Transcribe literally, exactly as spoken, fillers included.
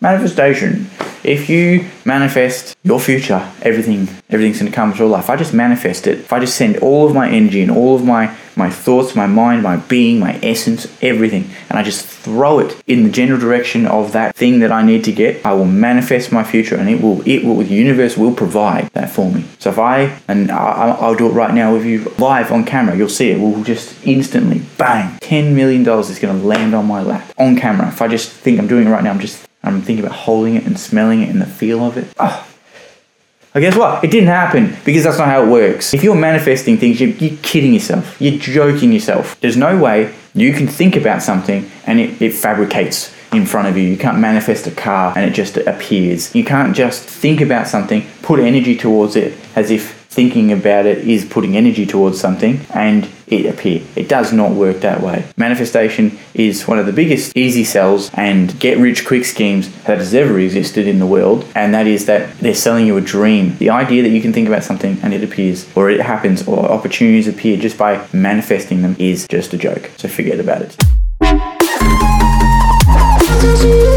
Manifestation. If you manifest your future, everything, everything's going to come to your life. If I just manifest it, if I just send all of my energy and all of my, my thoughts, my mind, my being, my essence, everything, and I just throw it in the general direction of that thing that I need to get, I will manifest my future, and it will, it will, the universe will provide that for me. So if I, and I'll, I'll do it right now with you live on camera, you'll see it, we'll just instantly, bang, ten million dollars is going to land on my lap, on camera. If I just think I'm doing it right now, I'm just I'm thinking about holding it and smelling it and the feel of it. Oh. Well, guess what? It didn't happen, because that's not how it works. If you're manifesting things, you're, you're kidding yourself. You're joking yourself. There's no way you can think about something and it, it fabricates in front of you. You can't manifest a car and it just appears. You can't just think about something, put energy towards it as if thinking about it is putting energy towards something and it appear. It does not work that way. Manifestation is one of the biggest easy sells and get rich quick schemes that has ever existed in the world, and that is that they're selling you a dream. The idea that you can think about something and it appears, or it happens, or opportunities appear just by manifesting them is just a joke. So forget about it.